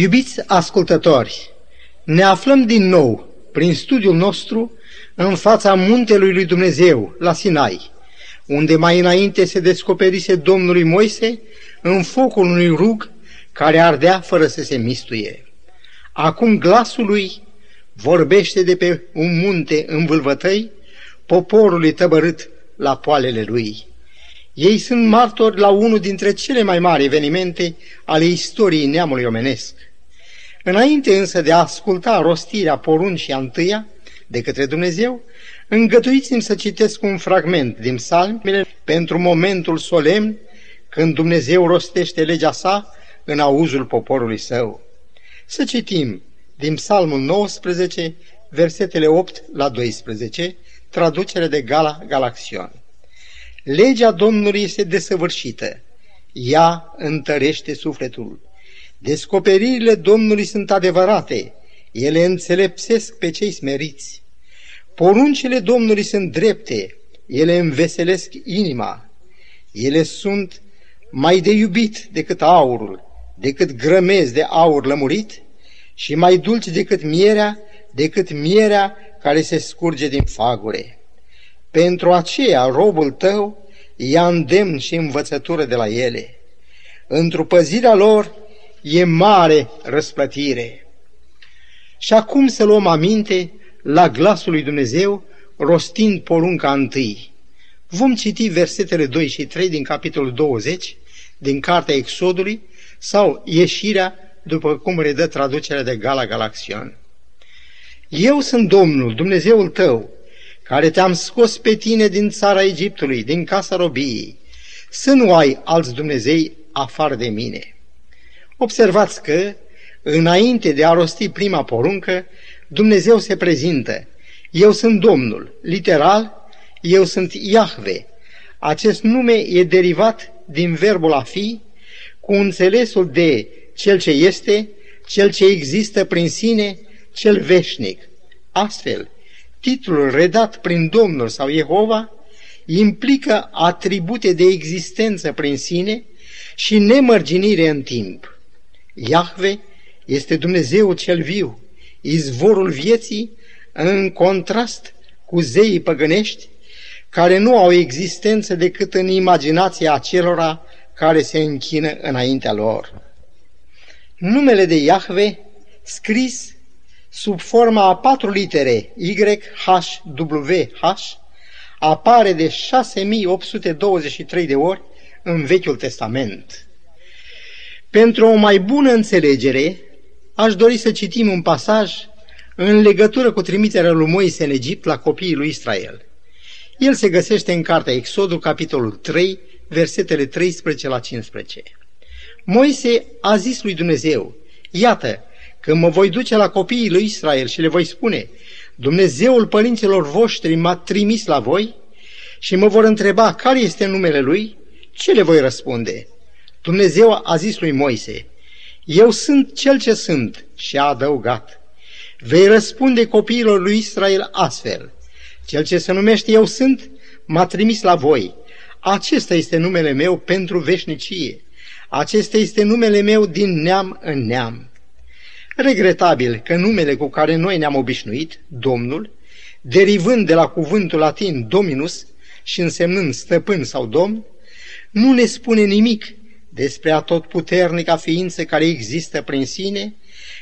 Iubiți ascultători, ne aflăm din nou, prin studiul nostru, în fața muntelui lui Dumnezeu, la Sinai, unde mai înainte se descoperise Domnului Moise în focul unui rug care ardea fără să se mistuie. Acum glasul lui vorbește de pe un munte în vâlvătăi, poporului tăbărât la poalele lui. Ei sunt martori la unul dintre cele mai mari evenimente ale istoriei neamului omenesc. Înainte însă de a asculta rostirea poruncii a întâia de către Dumnezeu, îngăduiți-mi să citesc un fragment din Psalmile pentru momentul solemn când Dumnezeu rostește legea sa în auzul poporului său. Să citim din Psalmul 19, versetele 8 la 12, traducere de Gala Galaxion. Legea Domnului este desăvârșită, ea întărește sufletul. Descoperirile Domnului sunt adevărate, ele înțelepsesc pe cei smeriți. Poruncile Domnului sunt drepte, ele înveselesc inima. Ele sunt mai de iubit decât aurul, decât grămezi de aur lămurit și mai dulci decât mierea care se scurge din fagure. Pentru aceea robul tău ia îndemn și învățătură de la ele. Întrupăzirea lor e mare răsplătire. Și acum să luăm aminte la glasul lui Dumnezeu rostind porunca întâi. Vom citi versetele 2 și 3 din capitolul 20 din cartea Exodului sau Ieșirea, după cum redă traducerea de Gala Galaxion. Eu sunt Domnul, Dumnezeul tău, care te-am scos pe tine din țara Egiptului, din casa robiei. Să nu ai alți Dumnezei afară de mine. Observați că, înainte de a rosti prima poruncă, Dumnezeu se prezintă. Eu sunt Domnul, literal, eu sunt Iahve. Acest nume e derivat din verbul a fi, cu înțelesul de cel ce este, cel ce există prin sine, cel veșnic. Astfel, titlul redat prin Domnul sau Jehova implică atribute de existență prin sine și nemărginire în timp. Iahve este Dumnezeu cel viu, izvorul vieții, în contrast cu zeii păgânești, care nu au existență decât în imaginația acelora care se închină înaintea lor. Numele de Iahve, scris sub forma a 4 litere YHWH, apare de 6823 de ori în Vechiul Testament. Pentru o mai bună înțelegere, aș dori să citim un pasaj în legătură cu trimiterea lui Moise în Egipt la copiii lui Israel. El se găsește în cartea Exodul, capitolul 3, versetele 13 la 15. Moise a zis lui Dumnezeu: iată, când mă voi duce la copiii lui Israel și le voi spune, Dumnezeul părinților voștri m-a trimis la voi, și mă vor întreba care este numele lui, ce le voi răspunde? Dumnezeu a zis lui Moise: eu sunt cel ce sunt, și a adăugat: vei răspunde copiilor lui Israel astfel: cel ce se numește Eu sunt m-a trimis la voi. Acesta este numele meu pentru veșnicie. Acesta este numele meu din neam în neam. Regretabil că numele cu care noi ne-am obișnuit, Domnul, derivând de la cuvântul latin Dominus și însemnând stăpân sau domn, nu ne spune nimic despre atotputernica ființă care există prin sine,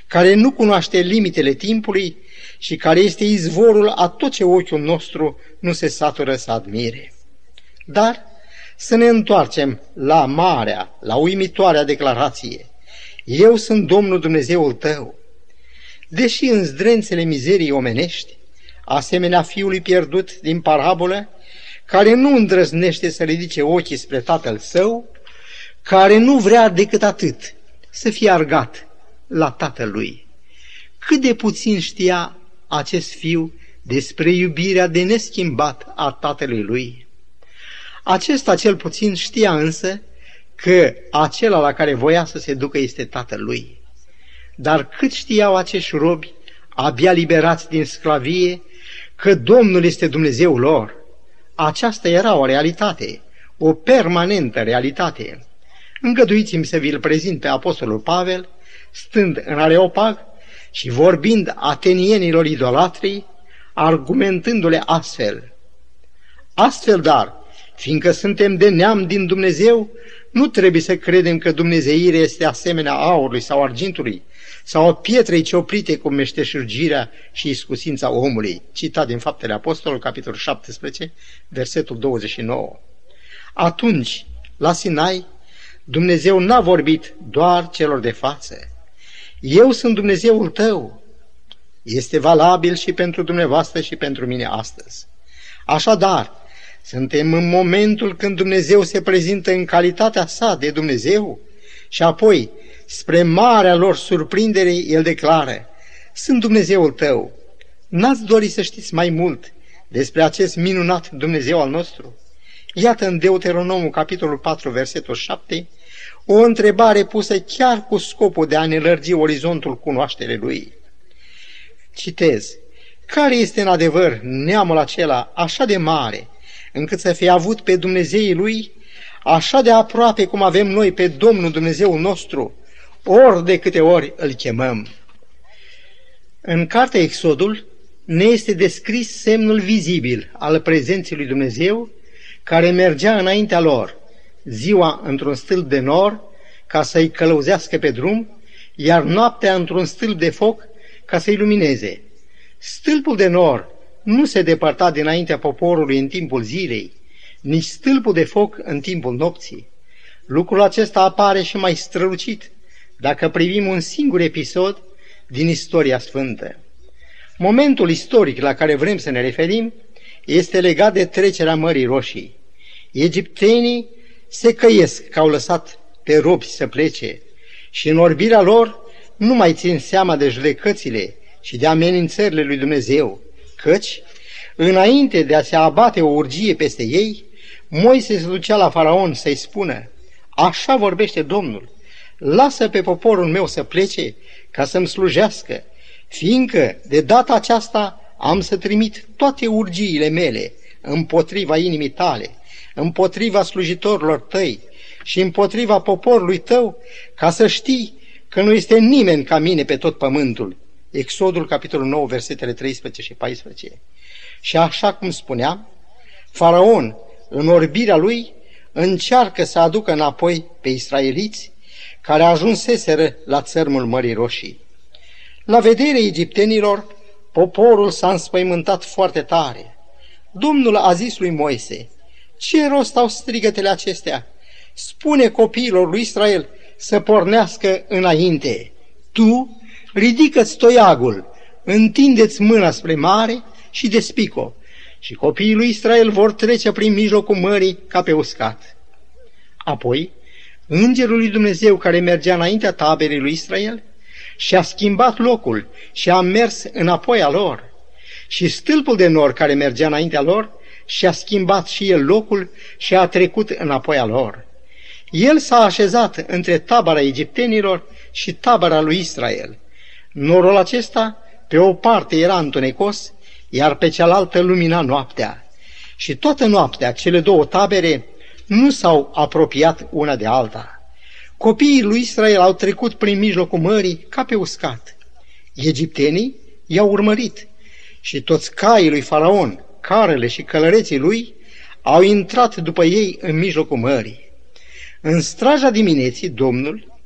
care nu cunoaște limitele timpului și care este izvorul a tot ce ochiul nostru nu se satură să admire. Dar să ne întoarcem la marea, la uimitoarea declarație: eu sunt Domnul Dumnezeul tău. Deși în zdrențele mizerii omenești, asemenea fiului pierdut din parabolă, care nu îndrăznește să ridice ochii spre tatăl său, care nu vrea decât atât, să fie argat la tatălui. Cât de puțin știa acest fiu despre iubirea de neschimbat a tatălui lui. Acesta cel puțin știa însă că acela la care voia să se ducă este tatăl lui. Dar cât știau acești robi, abia liberați din sclavie, că Domnul este Dumnezeul lor? Aceasta era o realitate, o permanentă realitate. Îngăduiți-mi să vi-l prezint pe Apostolul Pavel, stând în Areopag și vorbind atenienilor idolatrii, argumentându-le astfel: astfel dar, fiindcă suntem de neam din Dumnezeu, nu trebuie să credem că dumnezeirea este asemenea aurului sau argintului sau pietrei cioplite cu meșteșugirea și iscusința omului. Citat din Faptele Apostolului, capitolul 17, versetul 29. Atunci, la Sinai, Dumnezeu n-a vorbit doar celor de față. Eu sunt Dumnezeul tău. Este valabil și pentru dumneavoastră și pentru mine astăzi. Așadar, suntem în momentul când Dumnezeu se prezintă în calitatea sa de Dumnezeu și apoi, spre marea lor surprindere, El declară: sunt Dumnezeul tău. N-ați dori să știți mai mult despre acest minunat Dumnezeu al nostru? Iată în Deuteronomul, capitolul 4, versetul 7, o întrebare pusă chiar cu scopul de a ne lărgi orizontul cunoașterii Lui. Citez: care este în adevăr neamul acela așa de mare, încât să fie avut pe Dumnezeii Lui așa de aproape cum avem noi pe Domnul Dumnezeul nostru, ori de câte ori Îl chemăm? În cartea Exodul ne este descris semnul vizibil al prezenței lui Dumnezeu, care mergea înaintea lor, ziua într-un stâlp de nor, ca să-i călăuzească pe drum, iar noaptea într-un stâlp de foc, ca să-i lumineze. Stâlpul de nor nu se depărta dinaintea poporului în timpul zilei, nici stâlpul de foc în timpul nopții. Lucrul acesta apare și mai strălucit dacă privim un singur episod din istoria sfântă. Momentul istoric la care vrem să ne referim este legat de trecerea Mării Roșii. Egiptenii se căiesc că au lăsat pe robi să plece și în orbirea lor nu mai țin seama de judecățile și de amenințările lui Dumnezeu, căci, înainte de a se abate o urgie peste ei, Moise se ducea la faraon să-i spună: așa vorbește Domnul, lasă pe poporul meu să plece ca să-mi slujească, fiindcă de data aceasta am să trimit toate urgiile mele împotriva inimii tale, împotriva slujitorilor tăi și împotriva poporului tău, ca să știi că nu este nimeni ca mine pe tot pământul. Exodul, capitolul 9, versetele 13 și 14. Și așa cum spuneam, faraon, în orbirea lui, încearcă să aducă înapoi pe israeliți care ajunseseră la țărmul Mării Roșii. La vederea egiptenilor, poporul s-a înspăimântat foarte tare. Domnul a zis lui Moise: ce rost au strigătele acestea? Spune copiilor lui Israel să pornească înainte. Tu ridică-ți toiagul, întinde-ți mâna spre mare și despic-o, și copiii lui Israel vor trece prin mijlocul mării ca pe uscat. Apoi, îngerul lui Dumnezeu care mergea înaintea taberei lui Israel și-a schimbat locul și a mers înapoi a lor, și stâlpul de nor care mergea înaintea lor și-a schimbat și el locul și a trecut înapoi a lor. El s-a așezat între tabăra egiptenilor și tabăra lui Israel. Norul acesta pe o parte era întunecos, iar pe cealaltă lumina noaptea. Și toată noaptea cele două tabere nu s-au apropiat una de alta. Copiii lui Israel au trecut prin mijlocul mării ca pe uscat. Egiptenii i-au urmărit și toți caii lui faraon, carele și călăreții lui au intrat după ei în mijlocul mării. În straja dimineții, Domnul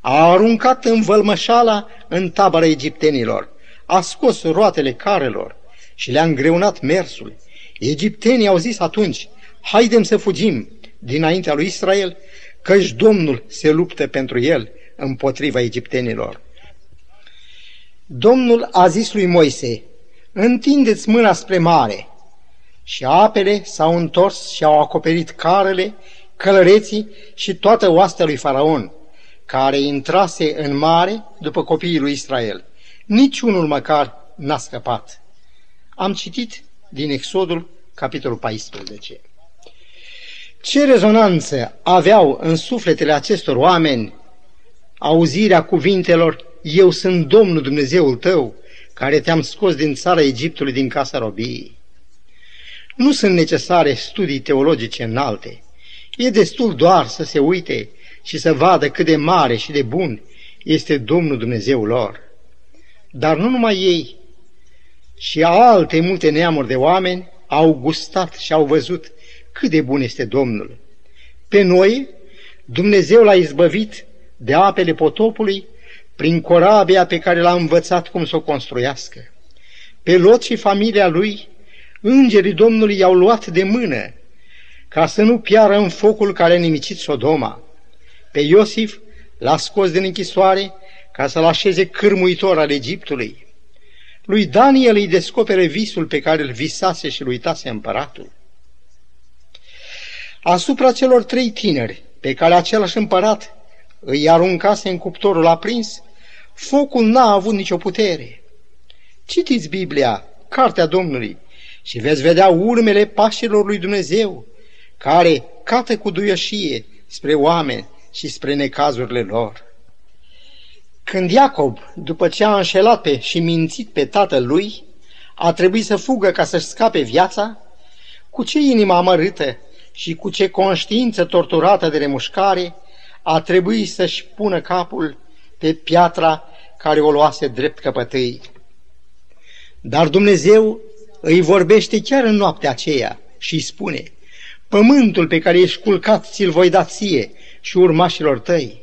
a aruncat în vălmășala în tabăra egiptenilor, a scos roatele carelor și le-a îngreunat mersul. Egiptenii au zis atunci: haidem să fugim dinaintea lui Israel, căci Domnul se luptă pentru el împotriva egiptenilor. Domnul a zis lui Moise: întinde-ți mâna spre mare. Și apele s-au întors și au acoperit carele, călăreții și toată oastea lui faraon, care intrase în mare după copiii lui Israel. Niciunul măcar n-a scăpat. Am citit din Exodul, capitolul 14. Ce rezonanță aveau în sufletele acestor oameni auzirea cuvintelor: eu sunt Domnul Dumnezeul tău, care te-am scos din țara Egiptului, din casa robiei. Nu sunt necesare studii teologice înalte. E destul doar să se uite și să vadă cât de mare și de bun este Domnul Dumnezeul lor. Dar nu numai ei, și alte multe neamuri de oameni au gustat și au văzut cât de bun este Domnul. Pe noi, Dumnezeu l-a izbăvit de apele potopului prin corabia pe care l-a învățat cum să o construiască. Pe Lot și familia lui, îngerii Domnului i-au luat de mână ca să nu piară în focul care a nimicit Sodoma. Pe Iosif l-a scos din închisoare ca să-l așeze cârmuitor al Egiptului. Lui Daniel îi descopere visul pe care îl visase și îl uitase împăratul. Asupra celor trei tineri pe care același împărat îi aruncase în cuptorul aprins, focul n-a avut nicio putere. Citiți Biblia, Cartea Domnului, și veți vedea urmele pașilor lui Dumnezeu, care cată cu duioșie spre oameni și spre necazurile lor. Când Iacob, după ce a înșelat și mințit pe tatăl lui, a trebuit să fugă ca să-și scape viața, cu ce inimă amărâtă și cu ce conștiință torturată de remușcare a trebuit să-și pună capul pe piatra care o luase drept căpătâi. Dar Dumnezeu îi vorbește chiar în noaptea aceea și îi spune: pământul pe care ești culcat ți-l voi da ție și urmașilor tăi.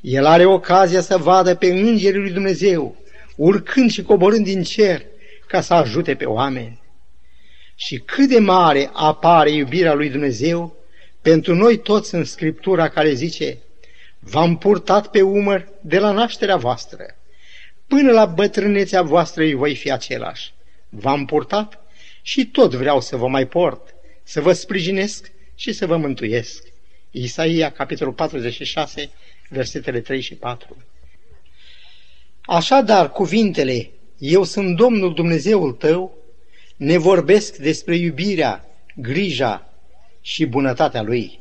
El are ocazia să vadă pe îngerii lui Dumnezeu, urcând și coborând din cer, ca să ajute pe oameni. Și cât de mare apare iubirea lui Dumnezeu pentru noi toți în Scriptura, care zice: v-am purtat pe umăr de la nașterea voastră, până la bătrânețea voastră eu voi fi același. V-am purtat și tot vreau să vă mai port, să vă sprijinesc și să vă mântuiesc. Isaia, capitolul 46, versetele 3 și 4. Așadar, cuvintele "Eu sunt Domnul Dumnezeul tău" ne vorbesc despre iubirea, grija și bunătatea lui.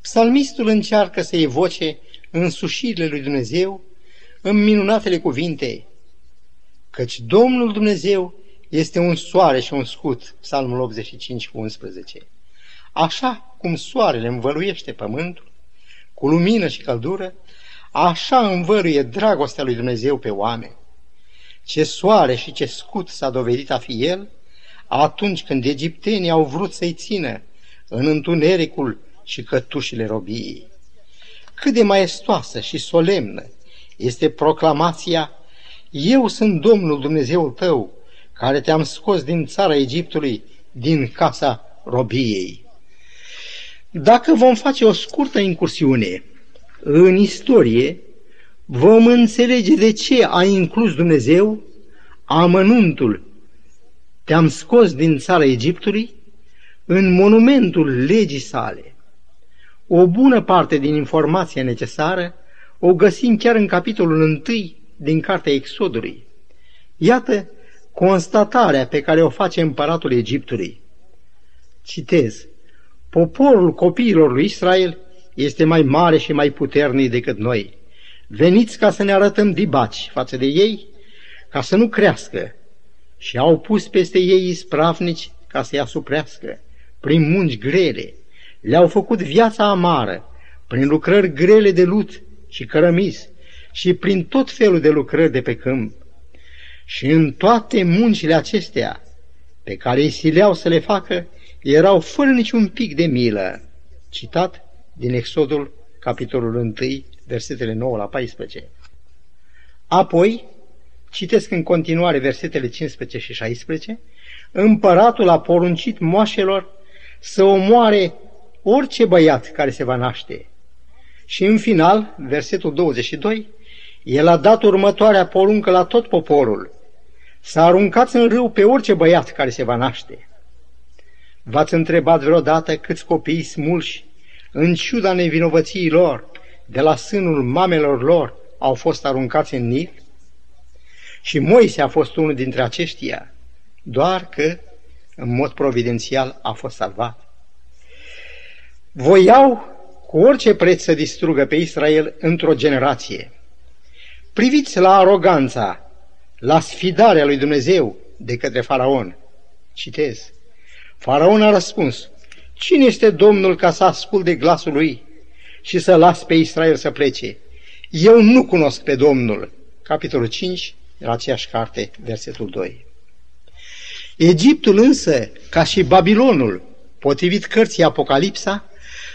Psalmistul încearcă să evoce însușirile lui Dumnezeu în minunatele cuvinte: căci Domnul Dumnezeu este un soare și un scut, Psalmul 85, 11. Așa cum soarele învăluiește pământul cu lumină și căldură, așa învăluie dragostea lui Dumnezeu pe oameni. Ce soare și ce scut s-a dovedit a fi el atunci când egiptenii au vrut să-i țină în întunericul și cătușile robiei. Cât de maestoasă și solemnă este proclamația: eu sunt Domnul Dumnezeul tău, care te-am scos din țara Egiptului, din casa robiei. Dacă vom face o scurtă incursiune în istorie, vom înțelege de ce a inclus Dumnezeu amănuntul "te-am scos din țara Egiptului" în monumentul legii sale. O bună parte din informația necesară o găsim chiar în capitolul 1 din Cartea Exodului. Iată constatarea pe care o face împăratul Egiptului. Citez: poporul copiilor lui Israel este mai mare și mai puternic decât noi. Veniți ca să ne arătăm dibaci față de ei, ca să nu crească. Și au pus peste ei ispravnici ca să-i asuprească, prin munci grele. Le-au făcut viața amară, prin lucrări grele de lut și cărămis, și prin tot felul de lucrări de pe câmp. Și în toate muncile acestea pe care îi sileau să le facă, erau fără niciun pic de milă. Citat din Exodul, capitolul 1, versetele 9 la 14. Apoi, citesc în continuare versetele 15 și 16, împăratul a poruncit moașelor să omoare orice băiat care se va naște. Și în final, versetul 22, el a dat următoarea poruncă la tot poporul: să aruncați în râu pe orice băiat care se va naște. V-ați întrebat vreodată câți copii smulși, în ciuda nevinovăției lor, de la sânul mamelor lor, au fost aruncați în Nil? Și Moise a fost unul dintre aceștia, doar că, în mod providențial, a fost salvat. Voiau cu orice preț să distrugă pe Israel într-o generație. Priviți la aroganța, la sfidarea lui Dumnezeu de către Faraon. Citez: Faraon a răspuns: cine este Domnul ca să asculte glasul lui și să las pe Israel să plece? Eu nu cunosc pe Domnul. Capitolul 5, la aceeași carte, versetul 2. Egiptul însă, ca și Babilonul, potrivit cărții Apocalipsa,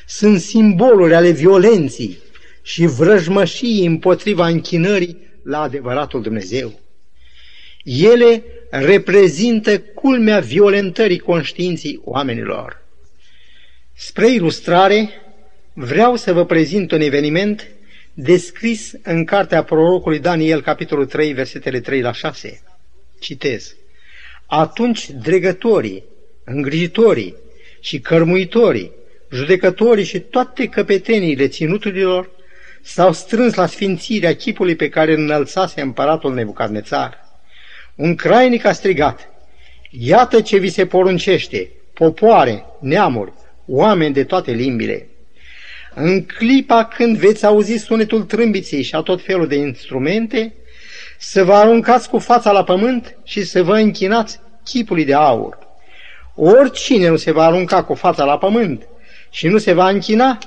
sunt simboluri ale violenței și vrăjmășii împotriva închinării la adevăratul Dumnezeu. Ele reprezintă culmea violentării conștiinței oamenilor. Spre ilustrare, vreau să vă prezint un eveniment descris în cartea prorocului Daniel, capitolul 3, versetele 3 la 6. Citez. Atunci dregătorii, îngrijitorii și cărmuitorii, judecătorii și toate căpeteniile ținuturilor s-au strâns la sfințirea chipului pe care îl înălțase împăratul Nebucadnețar. Un crainic a strigat, iată ce vi se poruncește, popoare, neamuri, oameni de toate limbile. În clipa când veți auzi sunetul trâmbiței și a tot felul de instrumente, să vă aruncați cu fața la pământ și să vă închinați chipului de aur. Oricine nu se va arunca cu fața la pământ și nu se va închina,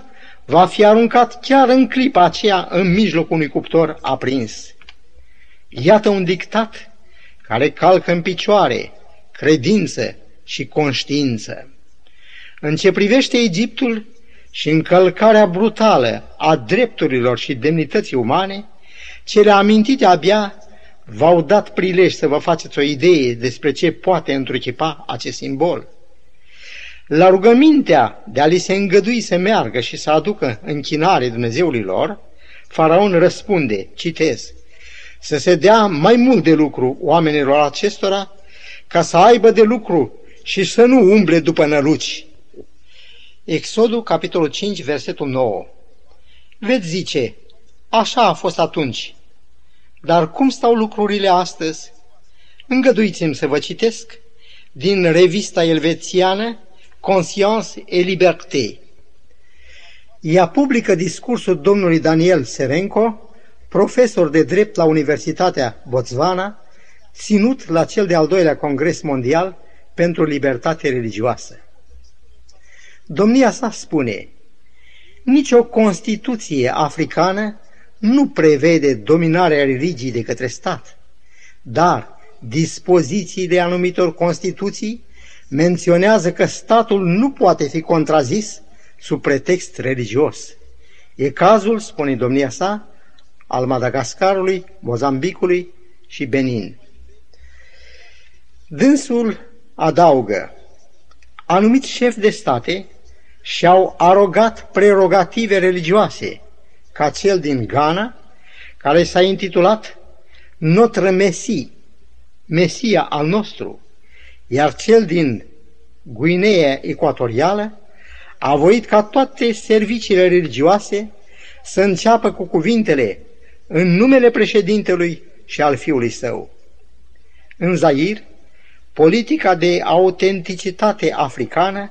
va fi aruncat chiar în clipa aceea în mijlocul unui cuptor aprins. Iată un dictat care calcă în picioare credință și conștiință. În ce privește Egiptul și încălcarea brutală a drepturilor și demnității umane, cele amintite abia v-au dat prilej să vă faceți o idee despre ce poate întruchipa acest simbol. La rugămintea de a li se îngădui să meargă și să aducă închinare Dumnezeului lor, Faraon răspunde, citez, să se dea mai mult de lucru oamenilor acestora, ca să aibă de lucru și să nu umble după năluci. Exodul, capitolul 5, versetul 9. Veți zice, așa a fost atunci, dar cum stau lucrurile astăzi? Îngăduiți-mi să vă citesc din revista elvețiană Conscience et Liberté. Ea publică discursul domnului Daniel Serenco, profesor de drept la Universitatea Botswana, ținut la cel de-al doilea Congres Mondial pentru Libertate Religioasă. Domnia sa spune, nici o Constituție africană nu prevede dominarea religiei de către stat, dar dispozițiile anumitor Constituții menționează că statul nu poate fi contrazis sub pretext religios. E cazul, spune domnia sa, al Madagascarului, Mozambicului și Benin. Dânsul adaugă, anumiți șefi de state și-au arogat prerogative religioase, ca cel din Ghana, care s-a intitulat Notre Messie, Mesia al nostru, iar cel din Guinea Ecuatorială a voit ca toate serviciile religioase să înceapă cu cuvintele în numele președintelui și al fiului său. În Zair, politica de autenticitate africană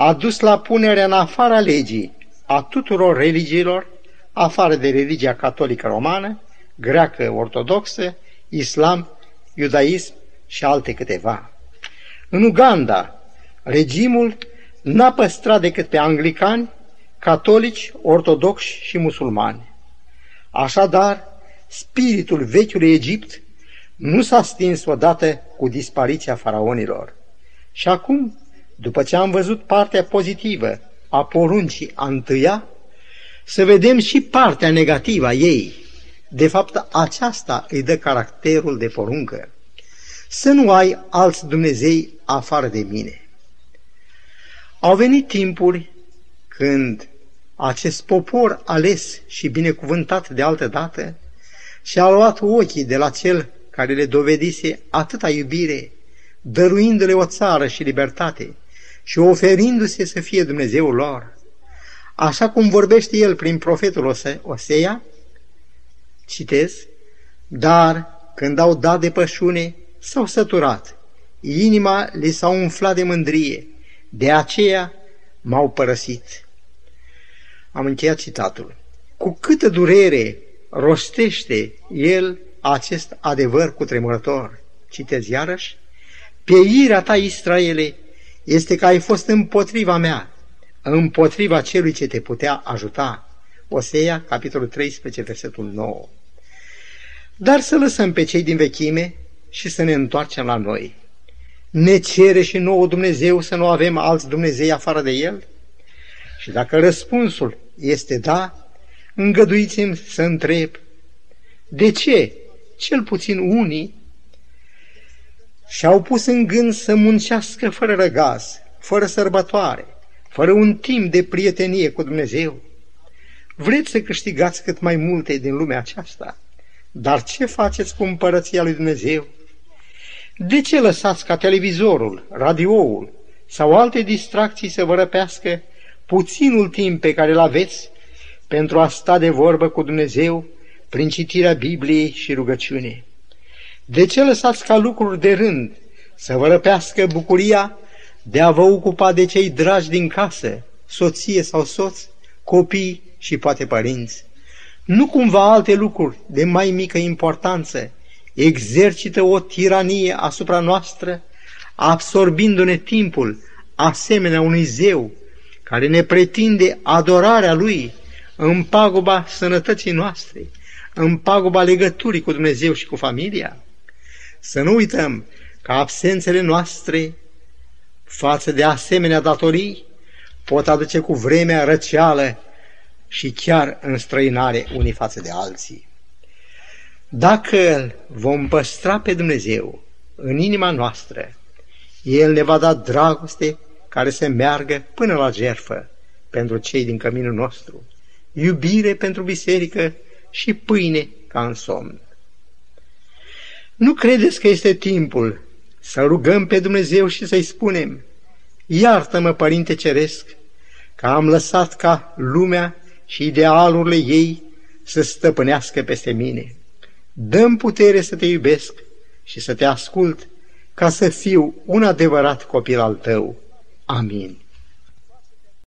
a dus la punerea în afara legii a tuturor religiilor, afară de religia catolică romană, greacă ortodoxă, islam, iudaism și alte câteva. În Uganda, regimul n-a păstrat decât pe anglicani, catolici, ortodoxi și musulmani. Așadar, spiritul vechiului Egipt nu s-a stins odată cu dispariția faraonilor. Și acum, după ce am văzut partea pozitivă a poruncii a întâia, să vedem și partea negativă a ei. De fapt, aceasta îi dă caracterul de poruncă. Să nu ai alți Dumnezei afară de mine. Au venit timpuri când acest popor ales și binecuvântat de altă dată și-a luat ochii de la cel care le dovedise atâta iubire, dăruindu-le o țară și libertate și oferindu-se să fie Dumnezeul lor. Așa cum vorbește el prin profetul Osea, citez, dar când au dat de pășune, s-au săturat, inima le s-a umflat de mândrie, de aceea m-au părăsit. Am încheiat citatul. Cu câtă durere rostește el acest adevăr cutremurător. Citez iarăși, pieirea ta, Israele, este că ai fost împotriva mea, împotriva celui ce te putea ajuta, Osea, capitolul 13, versetul 9. Dar să lăsăm pe cei din vechime și să ne întoarcem la noi. Ne cere și nouă Dumnezeu să nu avem alți Dumnezei afară de El? Și dacă răspunsul este da, îngăduiți-mi să întreb, de ce cel puțin unii și-au pus în gând să muncească fără răgaz, fără sărbătoare, fără un timp de prietenie cu Dumnezeu? Vreți să câștigați cât mai multe din lumea aceasta, dar ce faceți cu împărăția lui Dumnezeu? De ce lăsați ca televizorul, radioul sau alte distracții să vă răpească puținul timp pe care îl aveți pentru a sta de vorbă cu Dumnezeu prin citirea Bibliei și rugăciune? De ce lăsați ca lucruri de rând să vă răpească bucuria de a vă ocupa de cei dragi din casă, soție sau soț, copii și poate părinți? Nu cumva alte lucruri de mai mică importanță exercită o tiranie asupra noastră, absorbindu-ne timpul asemenea unui zeu care ne pretinde adorarea lui în paguba sănătății noastre, în paguba legăturii cu Dumnezeu și cu familia? Să nu uităm că absențele noastre față de asemenea datorii pot aduce cu vremea răceală și chiar înstrăinare unii față de alții. Dacă vom păstra pe Dumnezeu în inima noastră, El ne va da dragoste care se meargă până la jertfă pentru cei din căminul nostru, iubire pentru biserică și pâine ca în somn. Nu credeți că este timpul să rugăm pe Dumnezeu și să-i spunem: iartă-mă, Părinte Ceresc, că am lăsat ca lumea și idealurile ei să stăpânească peste mine. Dă-mi putere să te iubesc și să te ascult ca să fiu un adevărat copil al tău. Amin.